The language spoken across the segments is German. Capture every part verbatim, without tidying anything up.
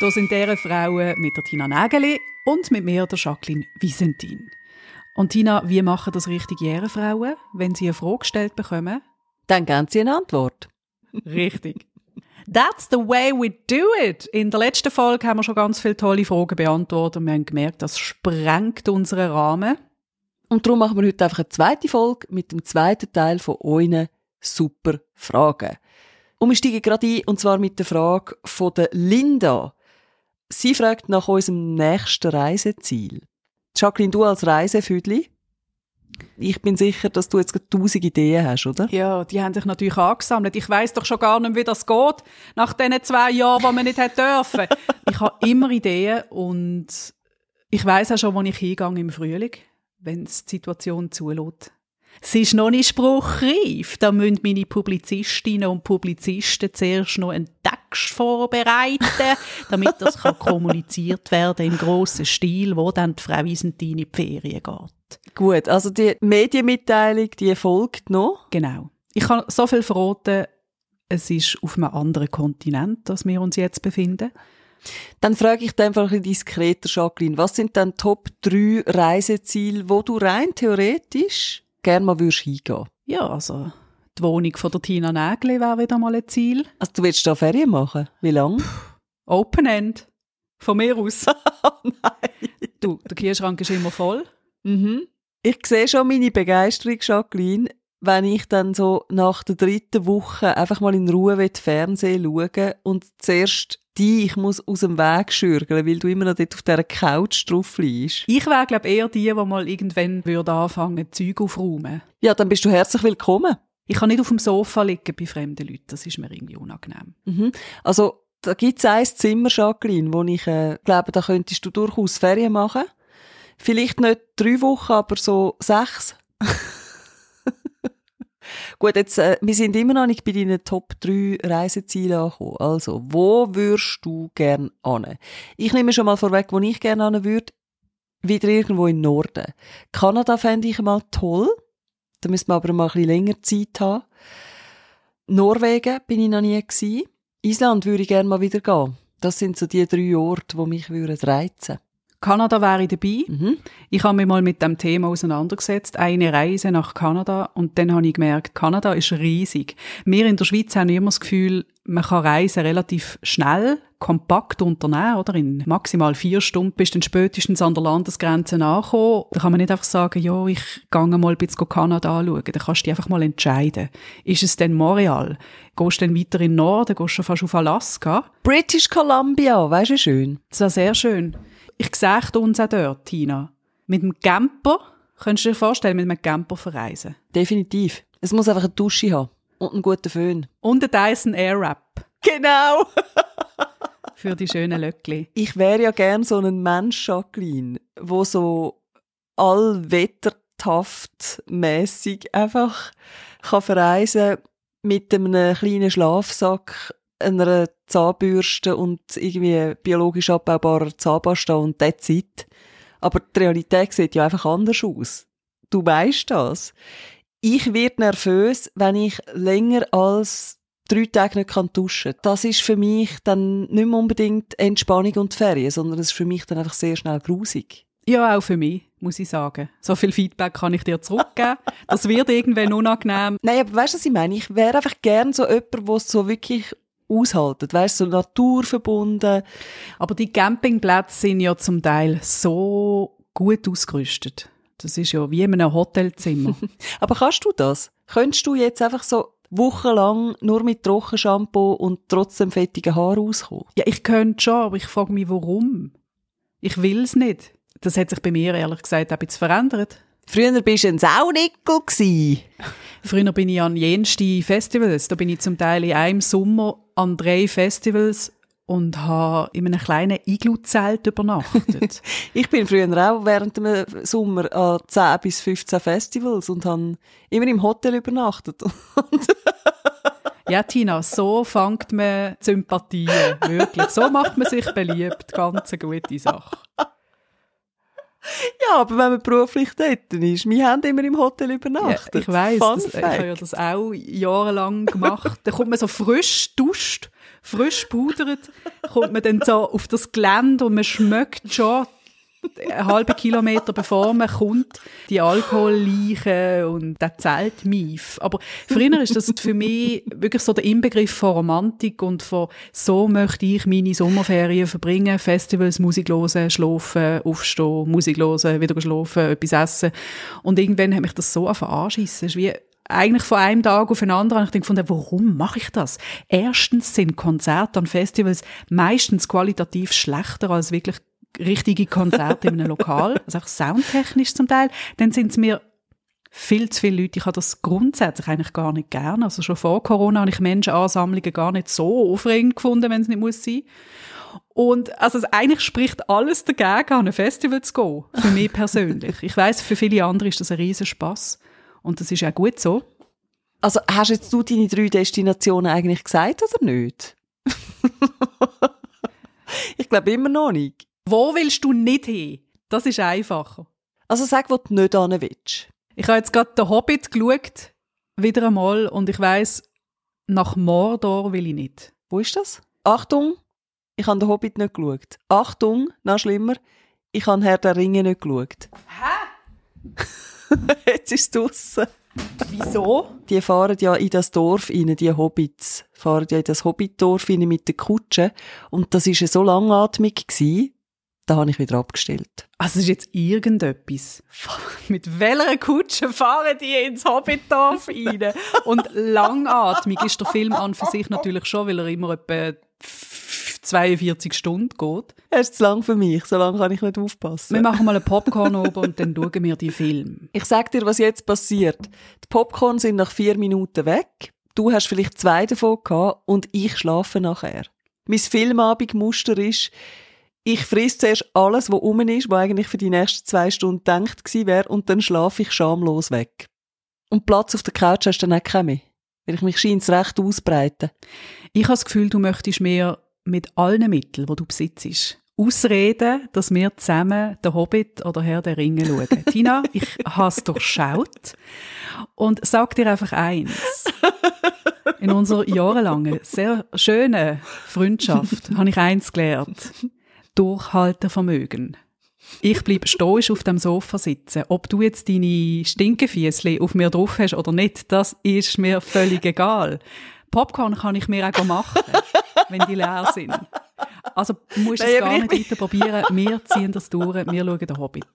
Hier sind deren Frauen mit der Tina Nägeli und mit mir, der Jacqueline Visentin. Und Tina, wie machen das richtige Ehrenfrauen, wenn sie eine Frage gestellt bekommen? Dann geben sie eine Antwort. Richtig. That's the way we do it. In der letzten Folge haben wir schon ganz viele tolle Fragen beantwortet. Wir haben gemerkt, das sprengt unseren Rahmen. Und darum machen wir heute einfach eine zweite Folge mit dem zweiten Teil von euren super Fragen. Und wir steigen gerade ein, und zwar mit der Frage von der Linda. Sie fragt nach unserem nächsten Reiseziel. Jacqueline, du als Reisefüdli, ich bin sicher, dass du jetzt tausend Ideen hast, oder? Ja, die haben sich natürlich angesammelt. Ich weiss doch schon gar nicht, wie das geht, nach diesen zwei Jahren, die wir nicht hätten dürfen. Ich habe immer Ideen und ich weiss auch schon, wo ich hingehe im Frühling, wenn es die Situation zulässt. Sie ist noch nicht spruchreif. Da müssen meine Publizistinnen und Publizisten zuerst noch einen Text vorbereiten, damit das kann kommuniziert werden im grossen Stil, wo dann die Frau Visentin in die Ferien geht. Gut, also die Medienmitteilung, die folgt noch? Genau. Ich kann so viel verraten, es ist auf einem anderen Kontinent, als wir uns jetzt befinden. Dann frage ich dich einfach ein bisschen diskreter, Jacqueline, was sind denn Top drei Reiseziele, wo du rein theoretisch gerne mal würdest hingehen? Ja, also die Wohnung von der Tina Nägeli wäre wieder mal ein Ziel. Also du willst da Ferien machen? Wie lange? Open End. Von mir aus. Oh nein. Du, der Kühlschrank ist immer voll. Mhm. Ich sehe schon meine Begeisterung, Jacqueline, wenn ich dann so nach der dritten Woche einfach mal in Ruhe Fernsehen schauen und zuerst dich muss aus dem Weg schürgeln, weil du immer noch dort auf dieser Couch drauf liegst. Ich wäre, glaube eher die, die mal irgendwann würde anfangen, Zeug aufräumen. Ja, dann bist du herzlich willkommen. Ich kann nicht auf dem Sofa liegen bei fremden Leuten, das ist mir irgendwie unangenehm. Mhm. Also, da gibt es ein Zimmer, Jacqueline, wo ich äh, glaube, da könntest du durchaus Ferien machen. Vielleicht nicht drei Wochen, aber so sechs. Gut, jetzt, äh, wir sind immer noch nicht bei deinen Top drei Reisezielen angekommen. Also, wo würdest du gerne hin? Ich nehme schon mal vorweg, wo ich gerne hin würde. Wieder irgendwo im Norden. Kanada fände ich mal toll. Da müsste man aber mal ein bisschen länger Zeit haben. Norwegen bin ich noch nie gewesen. Island würde ich gerne mal wieder gehen. Das sind so die drei Orte, die mich reizen würden. Kanada wäre ich dabei. Mhm. Ich habe mich mal mit dem Thema auseinandergesetzt. Eine Reise nach Kanada. Und dann habe ich gemerkt, Kanada ist riesig. Wir in der Schweiz haben immer das Gefühl, man kann Reisen relativ schnell, kompakt unternehmen, oder? In maximal vier Stunden bist du dann spätestens an der Landesgrenze angekommen. Da kann man nicht einfach sagen, ja, ich gehe mal ein bisschen Kanada anschauen. Da kannst du dich einfach mal entscheiden. Ist es denn Montreal? Gehst du dann weiter in den Norden? Gehst du schon fast auf Alaska? British Columbia, weisst du, schön. Das ist sehr schön. Ich sehe uns auch dort, Tina. Mit einem Camper, könntest du dir vorstellen, mit einem Camper verreisen? Definitiv. Es muss einfach eine Dusche haben und einen guten Föhn. Und einen Dyson Airwrap. Genau. Für die schönen Löckli. Ich wäre ja gerne so ein Mensch, Jacqueline, der so allwettertaftmässig einfach kann verreisen mit einem kleinen Schlafsack, einer Zahnbürste und irgendwie biologisch abbaubarer Zahnpasta und that's it. Aber die Realität sieht ja einfach anders aus. Du weisst das. Ich werde nervös, wenn ich länger als drei Tage nicht kann duschen. Das ist für mich dann nicht mehr unbedingt Entspannung und Ferien, sondern es ist für mich dann einfach sehr schnell grusig. Ja, auch für mich, muss ich sagen. So viel Feedback kann ich dir zurückgeben. Das wird irgendwann unangenehm. Nein, aber weißt du, was ich meine? Ich wäre einfach gern so jemand, der so wirklich aushaltet, weißt, so naturverbunden. Aber die Campingplätze sind ja zum Teil so gut ausgerüstet. Das ist ja wie in einem Hotelzimmer. Aber kannst du das? Könntest du jetzt einfach so wochenlang nur mit Trockenshampoo und trotzdem fettigen Haaren rauskommen? Ja, ich könnte schon, aber ich frage mich, warum? Ich will es nicht. Das hat sich bei mir, ehrlich gesagt, auch ein bisschen verändert. Früher warst du ein Saunickel gsi. Früher bin ich an jenste Festivals. Da bin ich zum Teil in einem Sommer an drei Festivals und habe in einem kleinen Iglu-Zelt übernachtet. Ich bin früher auch während dem Sommer an zehn bis fünfzehn Festivals und habe immer im Hotel übernachtet. Ja, Tina, so fängt man Sympathien, wirklich. So macht man sich beliebt. Ganz eine gute Sache. Ja, aber wenn man beruflich dort ist, wir haben immer im Hotel übernachtet. Ja, ich weiss, das, ich habe ja das auch jahrelang gemacht. Da kommt man so frisch duscht frisch pudert, kommt man dann so auf das Gelände und man schmeckt schon einen halben Kilometer, bevor man kommt, die Alkoholleichen und der Zeltmief. Aber früher war das für mich wirklich so der Inbegriff von Romantik und von so möchte ich meine Sommerferien verbringen, Festivals, Musik hören, schlafen, aufstehen, Musik hören, wieder schlafen, etwas essen. Und irgendwann hat mich das so angefangen anschissen. Es ist wie eigentlich von einem Tag auf den anderen habe ich gefunden, warum mache ich das? Erstens sind Konzerte an Festivals meistens qualitativ schlechter als wirklich richtige Konzerte in einem Lokal, also auch soundtechnisch zum Teil. Dann sind es mir viel zu viele Leute. Ich habe das grundsätzlich eigentlich gar nicht gerne. Also schon vor Corona habe ich Menschenansammlungen gar nicht so aufregend gefunden, wenn es nicht muss sein. Und also eigentlich spricht alles dagegen, an ein Festival zu gehen, für mich persönlich. Ich weiss, für viele andere ist das ein riesen Spass. Und das ist auch gut so. Also hast jetzt du deine drei Destinationen eigentlich gesagt oder nicht? Ich glaube immer noch nicht. Wo willst du nicht hin? Das ist einfacher. Also sag, wo du nicht hin willst. Ich habe jetzt gerade «Den Hobbit» geschaut, wieder einmal, und ich weiss, nach Mordor will ich nicht. Wo ist das? Achtung, ich habe «Den Hobbit» nicht geschaut. Achtung, noch schlimmer, ich habe «Herr der Ringe» nicht geschaut. Hä? Jetzt ist es draussen. Wieso? Die fahren ja in das Dorf rein, die Hobbits. Fahren ja in das Hobbitdorf rein mit der Kutsche. Und das war ja so langatmig gewesen, da habe ich wieder abgestellt. Also ist jetzt irgendetwas. Mit welcher Kutsche fahren die ins Hobbitdorf rein? Und langatmig ist der Film an für sich natürlich schon, weil er immer etwa zweiundvierzig Stunden geht. Er ist zu lang für mich, so lange kann ich nicht aufpassen. Wir machen mal einen Popcorn oben und dann schauen wir die Filme. Ich sage dir, was jetzt passiert. Die Popcorn sind nach vier Minuten weg. Du hast vielleicht zwei davon gehabt und ich schlafe nachher. Mein Filmabendmuster ist, ich friss zuerst alles, was rum ist, was eigentlich für die nächsten zwei Stunden gedacht gewesen wäre, und dann schlafe ich schamlos weg. Und Platz auf der Couch hast du dann auch keinen mehr, weil ich mich scheint recht ausbreiten. Ich habe das Gefühl, du möchtest mehr mit allen Mitteln, die du besitzt, ausreden, dass wir zusammen «Den Hobbit» oder «Herr der Ringe» schauen. Tina, ich habe es durchschaut und sag dir einfach eins. In unserer jahrelangen, sehr schönen Freundschaft habe ich eins gelernt. Durchhaltevermögen. Ich bleibe stoisch auf dem Sofa sitzen. Ob du jetzt deine Stinkefiesli auf mir drauf hast oder nicht, das ist mir völlig egal. Popcorn kann ich mir auch machen, wenn die leer sind. Also musst du es gar nicht weiter probieren. Wir ziehen das durch, wir schauen «Den Hobbit».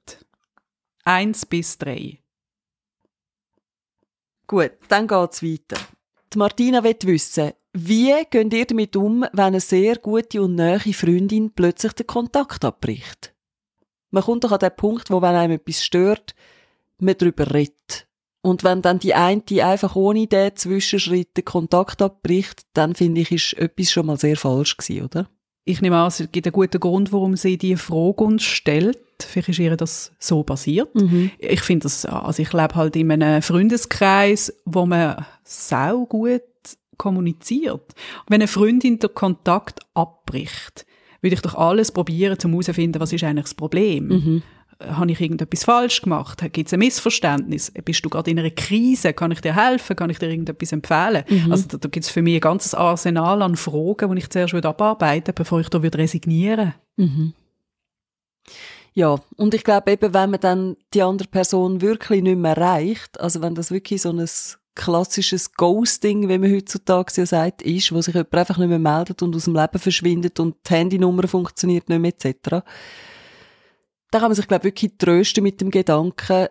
Eins bis drei. Gut, dann geht's weiter. Die Martina will wissen, wie geht ihr damit um, wenn eine sehr gute und nahe Freundin plötzlich den Kontakt abbricht? Man kommt doch an den Punkt, wo, wenn einem etwas stört, man darüber redet. Und wenn dann die eine einfach ohne diesen Zwischenschritt den Kontakt abbricht, dann finde ich, ist etwas schon mal sehr falsch gewesen, oder? Ich nehme an, es gibt einen guten Grund, warum sie diese Frage uns stellt. Vielleicht ist ihr das so passiert. Mhm. Ich finde das, also ich lebe halt in einem Freundeskreis, wo man sau gut kommuniziert. Wenn eine Freundin den Kontakt abbricht, würde ich doch alles probieren, um herauszufinden, was ist eigentlich das Problem. Mhm. Habe ich irgendetwas falsch gemacht? Gibt es ein Missverständnis? Bist du gerade in einer Krise? Kann ich dir helfen? Kann ich dir irgendetwas empfehlen? Mhm. Also da, da gibt es für mich ein ganzes Arsenal an Fragen, die ich zuerst abarbeiten würde, bevor ich da resignieren würde. Mhm. Ja, und ich glaube eben, wenn man dann die andere Person wirklich nicht mehr erreicht, also wenn das wirklich so ein klassisches Ghosting, wie man heutzutage ja sagt, ist, wo sich jemand einfach nicht mehr meldet und aus dem Leben verschwindet und die Handynummer funktioniert nicht mehr et cetera, da kann man sich, glaube ich, wirklich trösten mit dem Gedanken,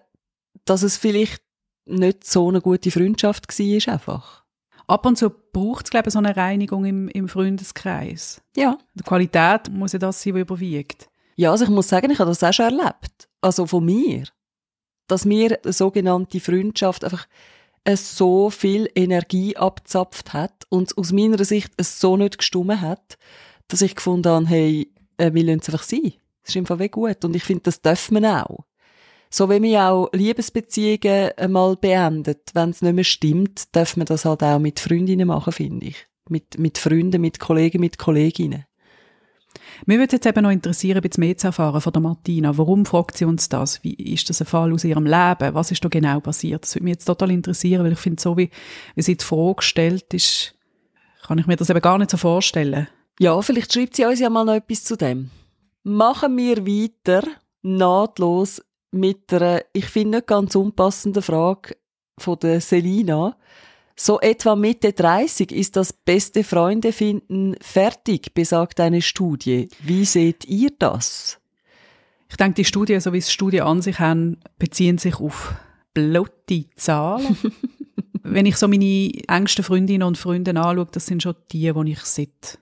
dass es vielleicht nicht so eine gute Freundschaft war. Einfach. Ab und zu braucht es, glaube ich, so eine Reinigung im, im Freundeskreis. Ja. Die Qualität muss ja das sein, was überwiegt. Ja, also ich muss sagen, ich habe das auch schon erlebt. Also von mir. Dass mir eine sogenannte Freundschaft einfach so viel Energie abzapft hat und aus meiner Sicht es so nicht gestimmt hat, dass ich gefunden habe, hey, wir lassen es einfach sein. Das ist im Fall gut. Und ich finde, das darf man auch. So wie man auch Liebesbeziehungen mal beendet, wenn es nicht mehr stimmt, darf man das halt auch mit Freundinnen machen, finde ich. Mit, mit Freunden, mit Kollegen, mit Kolleginnen. Mir würde jetzt eben noch interessieren, ein bisschen mehr zu erfahren von der Martina. Warum fragt sie uns das? Wie ist das ein Fall aus ihrem Leben? Was ist da genau passiert? Das würde mich jetzt total interessieren, weil ich finde, so wie, wie sie die Frage stellt, ist, kann ich mir das eben gar nicht so vorstellen. Ja, vielleicht schreibt sie uns ja mal noch etwas zu dem. Machen wir weiter, nahtlos, mit einer, ich finde, nicht ganz unpassenden Frage von der Selina. So etwa Mitte dreißig ist das beste Freunde finden fertig, besagt eine Studie. Wie seht ihr das? Ich denke, die Studien, so wie es Studien an sich haben, beziehen sich auf blotte Zahlen. Wenn ich so meine engsten Freundinnen und Freunde anschaue, das sind schon die, die ich seit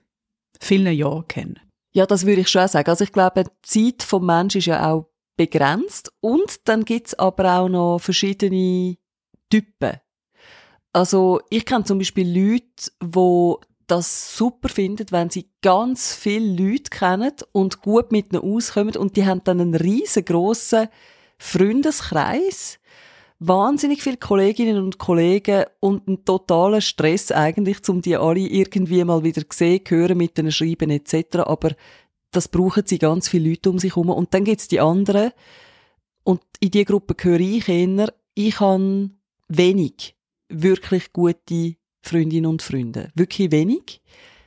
vielen Jahren kenne. Ja, das würde ich schon sagen. Also ich glaube, die Zeit des Menschen ist ja auch begrenzt. Und dann gibt es aber auch noch verschiedene Typen. Also ich kenne zum Beispiel Leute, die das super finden, wenn sie ganz viele Leute kennen und gut mit ihnen auskommen. Und die haben dann einen riesengroßen Freundeskreis, wahnsinnig viele Kolleginnen und Kollegen und einen totalen Stress eigentlich, um die alle irgendwie mal wieder sehen, hören, mit ihnen schreiben et cetera. Aber das brauchen sie ganz viele Leute um sich herum. Und dann gibt es die anderen. Und in diese Gruppe gehöre ich eher. Ich habe wenig wirklich gute Freundinnen und Freunde. Wirklich wenig.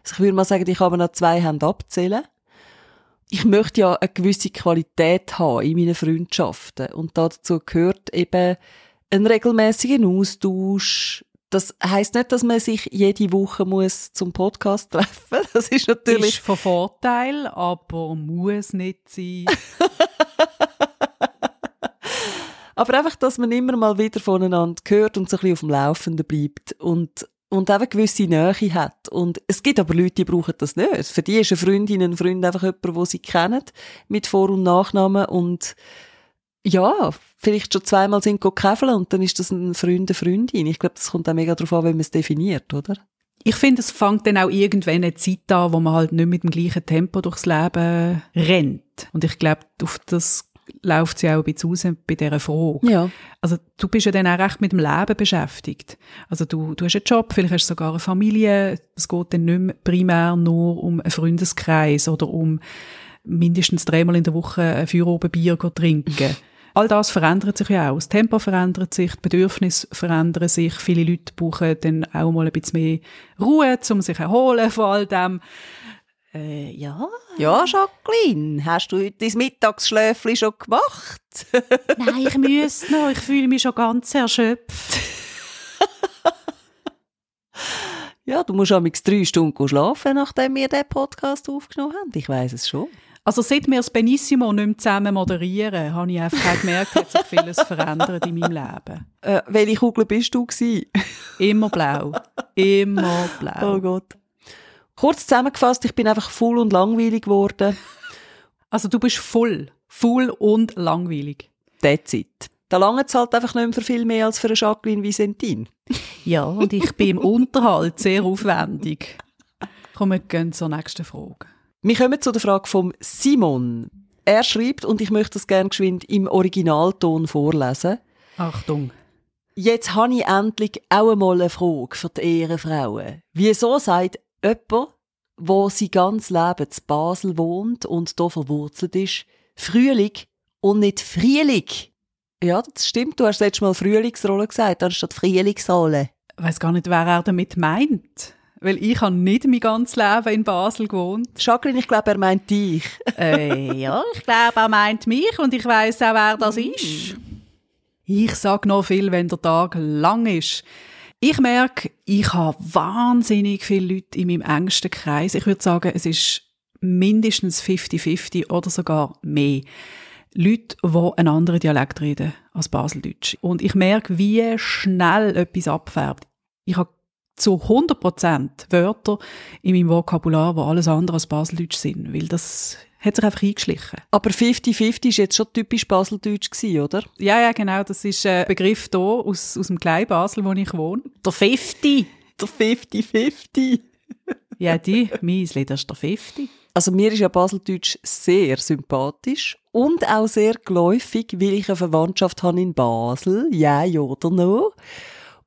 Also ich würde mal sagen, ich habe noch zwei Hände abzählen. Ich möchte ja eine gewisse Qualität haben in meinen Freundschaften. Und dazu gehört eben ein regelmäßigen Austausch. Das heisst nicht, dass man sich jede Woche muss zum Podcast treffen muss. Das ist natürlich... Ist von Vorteil, aber muss nicht sein. Aber einfach, dass man immer mal wieder voneinander hört und so ein bisschen auf dem Laufenden bleibt und und eine gewisse Nähe hat. Und es gibt aber Leute, die brauchen das nicht. Für die ist eine Freundin, ein Freund einfach jemand, den sie kennen, mit Vor- und Nachnamen. Und ja, vielleicht schon zweimal sind gekäfeln und dann ist das ein Freund, eine Freundin. Ich glaube, das kommt auch mega darauf an, wie man es definiert, oder? Ich finde, es fängt dann auch irgendwann eine Zeit an, wo man halt nicht mit dem gleichen Tempo durchs Leben rennt. Und ich glaube, auf das läuft sie auch ein bisschen raus bei dieser Frage. Ja. Also du bist ja dann auch recht mit dem Leben beschäftigt. Also du, du hast einen Job, vielleicht hast du sogar eine Familie. Es geht dann nicht mehr primär nur um einen Freundeskreis oder um mindestens dreimal in der Woche ein Feierabendbier zu trinken. All das verändert sich ja auch. Das Tempo verändert sich, die Bedürfnisse verändern sich. Viele Leute brauchen dann auch mal ein bisschen mehr Ruhe, um sich erholen von all dem. Ja. Ja, Jacqueline, hast du heute dein Mittagsschläfchen schon gemacht? Nein, ich müsste noch. Ich fühle mich schon ganz erschöpft. Ja, du musst amigs drei Stunden schlafen, nachdem wir diesen Podcast aufgenommen haben. Ich weiss es schon. Also seit wir das Benissimo nicht mehr zusammen moderieren, habe ich einfach gemerkt, dass sich vieles verändert in meinem Leben. Äh, welche Kugel bist du gewesen? Immer blau. Immer blau. Oh Gott. Kurz zusammengefasst, ich bin einfach voll und langweilig geworden. Also du bist voll. Voll und langweilig. That's it. Da langt es halt einfach nicht mehr für viel mehr als für eine Jacqueline Visentin. Ja, und ich bin im Unterhalt sehr aufwendig. Komm, wir gehen zur nächsten Frage. Wir kommen zu der Frage von Simon. Er schreibt, und ich möchte das gerne geschwind im Originalton vorlesen. Achtung. Jetzt habe ich endlich auch einmal eine Frage für die Ehrenfrauen. Wieso sagt jemand, der sein ganzes Leben in Basel wohnt und hier verwurzelt ist, Frühling und nicht Frühling? Ja, das stimmt. Du hast letztes Mal Frühlingsrolle gesagt, anstatt Frühlingsrolle. Ich weiss gar nicht, wer er damit meint. Weil ich habe nicht mein ganzes Leben in Basel gewohnt. Jacqueline, ich glaube, er meint dich. äh, ja, ich glaube, er meint mich und ich weiss auch, wer das ist. Ich sage noch viel, wenn der Tag lang ist. Ich merke, ich habe wahnsinnig viele Leute in meinem engsten Kreis. Ich würde sagen, es ist mindestens fünfzig fünfzig oder sogar mehr. Leute, die einen anderen Dialekt reden als Baseldeutsch. Und ich merke, wie schnell etwas abfärbt. Ich habe zu hundert Prozent Wörter in meinem Vokabular, die alles andere als Baseldeutsch sind, weil das hat sich einfach eingeschlichen. Aber fünfzig fünfzig ist jetzt schon typisch Baseldeutsch gewesen, oder? Ja, ja, genau. Das ist ein Begriff hier aus, aus dem kleinen Basel, wo ich wohne. Der fünfzig. Der fünfzig fünfzig. Ja, die, mein Lied, das ist der fünfzig. Also mir ist ja Baseldeutsch sehr sympathisch und auch sehr geläufig, weil ich eine Verwandtschaft habe in Basel. Ja, ja oder no?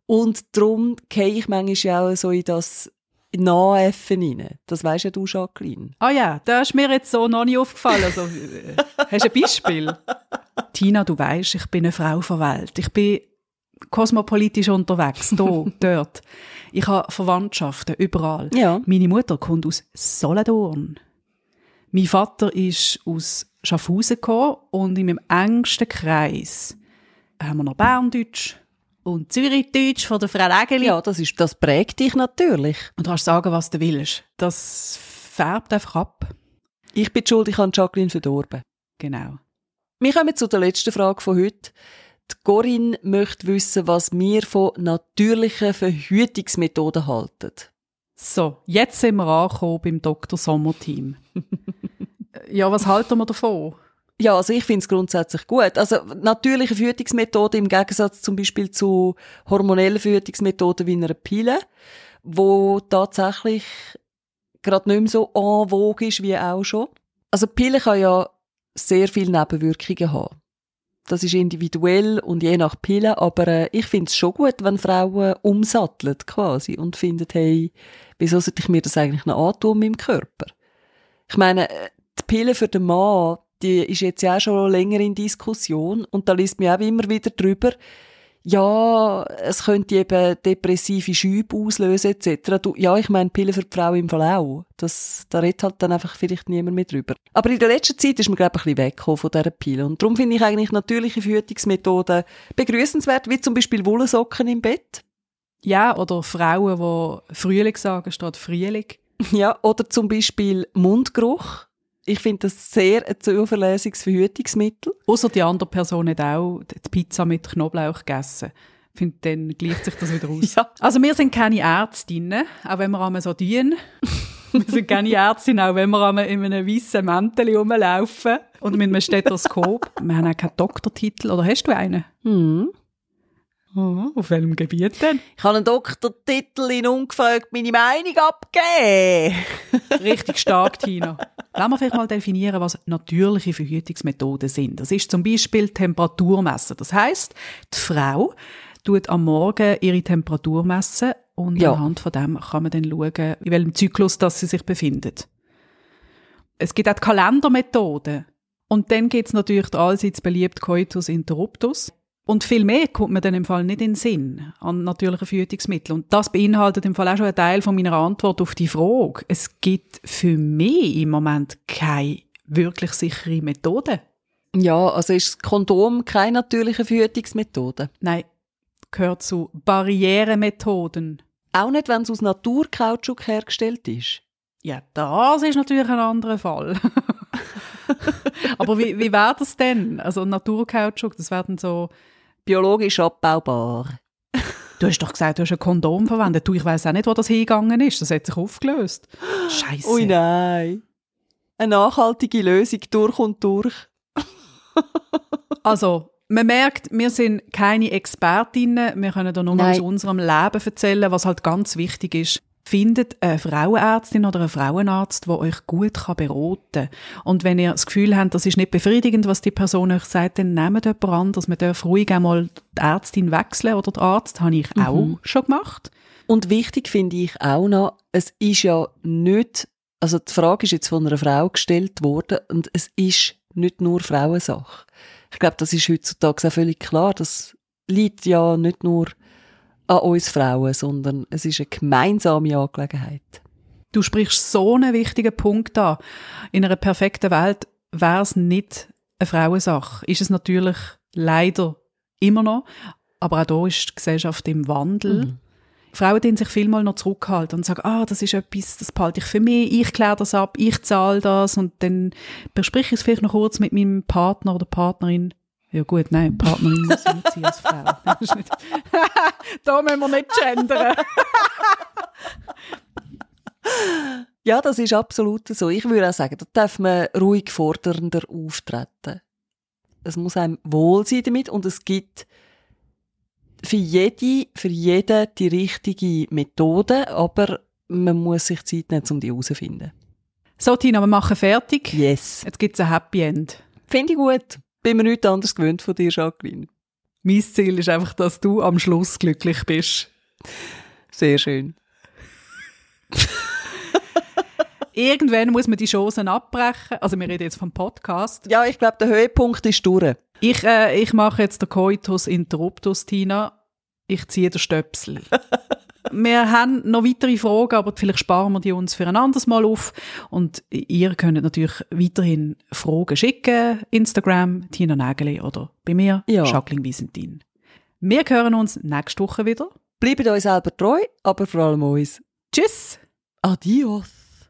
Und darum gehe ich manchmal auch so in das Nachäffen rein. Das weisst ja du, Jacqueline. Ah ja, das ist mir jetzt so noch nicht aufgefallen. Also, hast du ein Beispiel? Tina, du weisst, ich bin eine Frau von Welt. Ich bin kosmopolitisch unterwegs, hier, dort. Ich habe Verwandtschaften überall. Ja. Meine Mutter kommt aus Solothurn. Mein Vater ist aus Schaffhausen gekommen und in meinem engsten Kreis haben wir noch Berndeutsch und Zürichdeutsch von der Frau Lägerli. Ja, das, ist, das prägt dich natürlich. Und du kannst sagen, was du willst. Das färbt einfach ab. Ich bin schuld, ich habe Jacqueline verdorben. Genau. Wir kommen zu der letzten Frage von heute. Die Corinne möchte wissen, was wir von natürlichen Verhütungsmethoden halten. So, jetzt sind wir angekommen beim Doktor Sommer-Team. Ja, was halten wir davon? Ja, also ich finde es grundsätzlich gut. Also natürliche Verhütungsmethoden im Gegensatz zum Beispiel zu hormonellen Verhütungsmethoden wie einer Pille, wo tatsächlich gerade nicht mehr so en vogue ist wie auch schon. Also die Pille kann ja sehr viele Nebenwirkungen haben. Das ist individuell und je nach Pille, aber äh, ich finde es schon gut, wenn Frauen umsatteln quasi und finden, hey, wieso sollte ich mir das eigentlich noch antun mit meinem Körper? Ich meine, die Pille für den Mann, die ist jetzt ja auch schon länger in Diskussion und da liest man auch immer wieder drüber, ja, es könnte eben depressive Schübe auslösen et cetera. Du, ja, ich meine, Pillen für die Frau im Fall auch. Das, da redet halt dann einfach vielleicht niemand mehr drüber. Aber in der letzten Zeit ist man, glaube ich, ein bisschen weggekommen von dieser Pille. Und darum finde ich eigentlich natürliche Verhütungsmethoden begrüßenswert, wie zum Beispiel Wollsocken im Bett. Ja, oder Frauen, die Frühling sagen statt Frühling. Ja, oder zum Beispiel Mundgeruch. Ich finde das sehr ein zuverlässiges Verhütungsmittel. Ausser die andere Person hat auch die Pizza mit Knoblauch gegessen. Ich finde, dann gleicht sich das wieder aus. Ja. Also wir sind keine Ärztinnen, auch wenn wir einmal so tun. Wir sind keine Ärztinnen, auch wenn wir einmal in einem weißen Mäntel rumlaufen und mit einem Stethoskop. Wir haben auch keinen Doktortitel. Oder hast du einen? Mhm. Oh, auf welchem Gebiet denn? Ich habe einen Doktortitel in ungefragt meine Meinung abgegeben. Richtig stark, Tina. Lassen wir vielleicht mal definieren, was natürliche Verhütungsmethoden sind. Das ist zum Beispiel Temperaturmessen. Das heisst, die Frau tut am Morgen ihre Temperatur messen und ja. anhand von dem kann man dann schauen, in welchem Zyklus das sie sich befindet. Es gibt auch die Kalendermethoden. Und dann gibt es natürlich allseits beliebt Coitus interruptus. Und viel mehr kommt mir dann im Fall nicht in den Sinn an natürlichen Verhütungsmitteln. Und das beinhaltet im Fall auch schon einen Teil von meiner Antwort auf die Frage. Es gibt für mich im Moment keine wirklich sichere Methode. Ja, also ist das Kondom keine natürliche Verhütungsmethode? Nein, gehört zu Barrieremethoden. Auch nicht, wenn es aus Naturkautschuk hergestellt ist? Ja, das ist natürlich ein anderer Fall. Aber wie, wie wäre das denn? Also Naturkautschuk, das wäre dann so... biologisch abbaubar. Du hast doch gesagt, du hast ein Kondom verwendet. Du, ich weiss auch nicht, wo das hingegangen ist. Das hat sich aufgelöst. Scheiße. Ui, nein. Eine nachhaltige Lösung durch und durch. Also, man merkt, wir sind keine Expertinnen. Wir können da nur nein. aus unserem Leben erzählen, was halt ganz wichtig ist. Findet eine Frauenärztin oder einen Frauenarzt, der euch gut beraten kann. Und wenn ihr das Gefühl habt, das ist nicht befriedigend, was die Person euch sagt, dann nehmt jemand anderes. Man darf ruhig einmal die Ärztin wechseln oder den Arzt. Das habe ich mhm. auch schon gemacht. Und wichtig finde ich auch noch, es ist ja nicht, also die Frage ist jetzt von einer Frau gestellt worden und es ist nicht nur Frauensache. Ich glaube, das ist heutzutage auch völlig klar. Das liegt ja nicht nur an uns Frauen, sondern es ist eine gemeinsame Angelegenheit. Du sprichst so einen wichtigen Punkt an. In einer perfekten Welt wäre es nicht eine Frauensache. Ist es natürlich leider immer noch, aber auch da ist die Gesellschaft im Wandel. Mhm. Frauen tun sich vielmal noch zurückhalten und sagen, ah, das ist etwas, das behalte ich für mich, ich kläre das ab, ich zahle das und dann bespreche ich es vielleicht noch kurz mit meinem Partner oder Partnerin. Ja gut, nein, Partnerin muss mitziehen als Frau. Da müssen wir nicht gendern. Ja, das ist absolut so. Ich würde auch sagen, da darf man ruhig fordernder auftreten. Es muss einem wohl sein damit und es gibt für jede, für jeden die richtige Methode, aber man muss sich Zeit nehmen, um die herauszufinden. So, Tina, wir machen fertig. Yes. Jetzt gibt es ein Happy End. Finde ich gut. Bin mir nichts anderes gewöhnt von dir, Jacqueline. Mein Ziel ist einfach, dass du am Schluss glücklich bist. Sehr schön. Irgendwann muss man die Chancen abbrechen. Also wir reden jetzt vom Podcast. Ja, ich glaube, der Höhepunkt ist durch. Ich, äh, ich mache jetzt den Coitus Interruptus, Tina. Ich ziehe den Stöpsel. Wir haben noch weitere Fragen, aber vielleicht sparen wir die uns für ein anderes Mal auf. Und ihr könnt natürlich weiterhin Fragen schicken. Instagram, Tina Nägeli oder bei mir, ja. Jacqueline Visentin. Wir hören uns nächste Woche wieder. Bleibt euch selber treu, aber vor allem uns. Tschüss. Adios.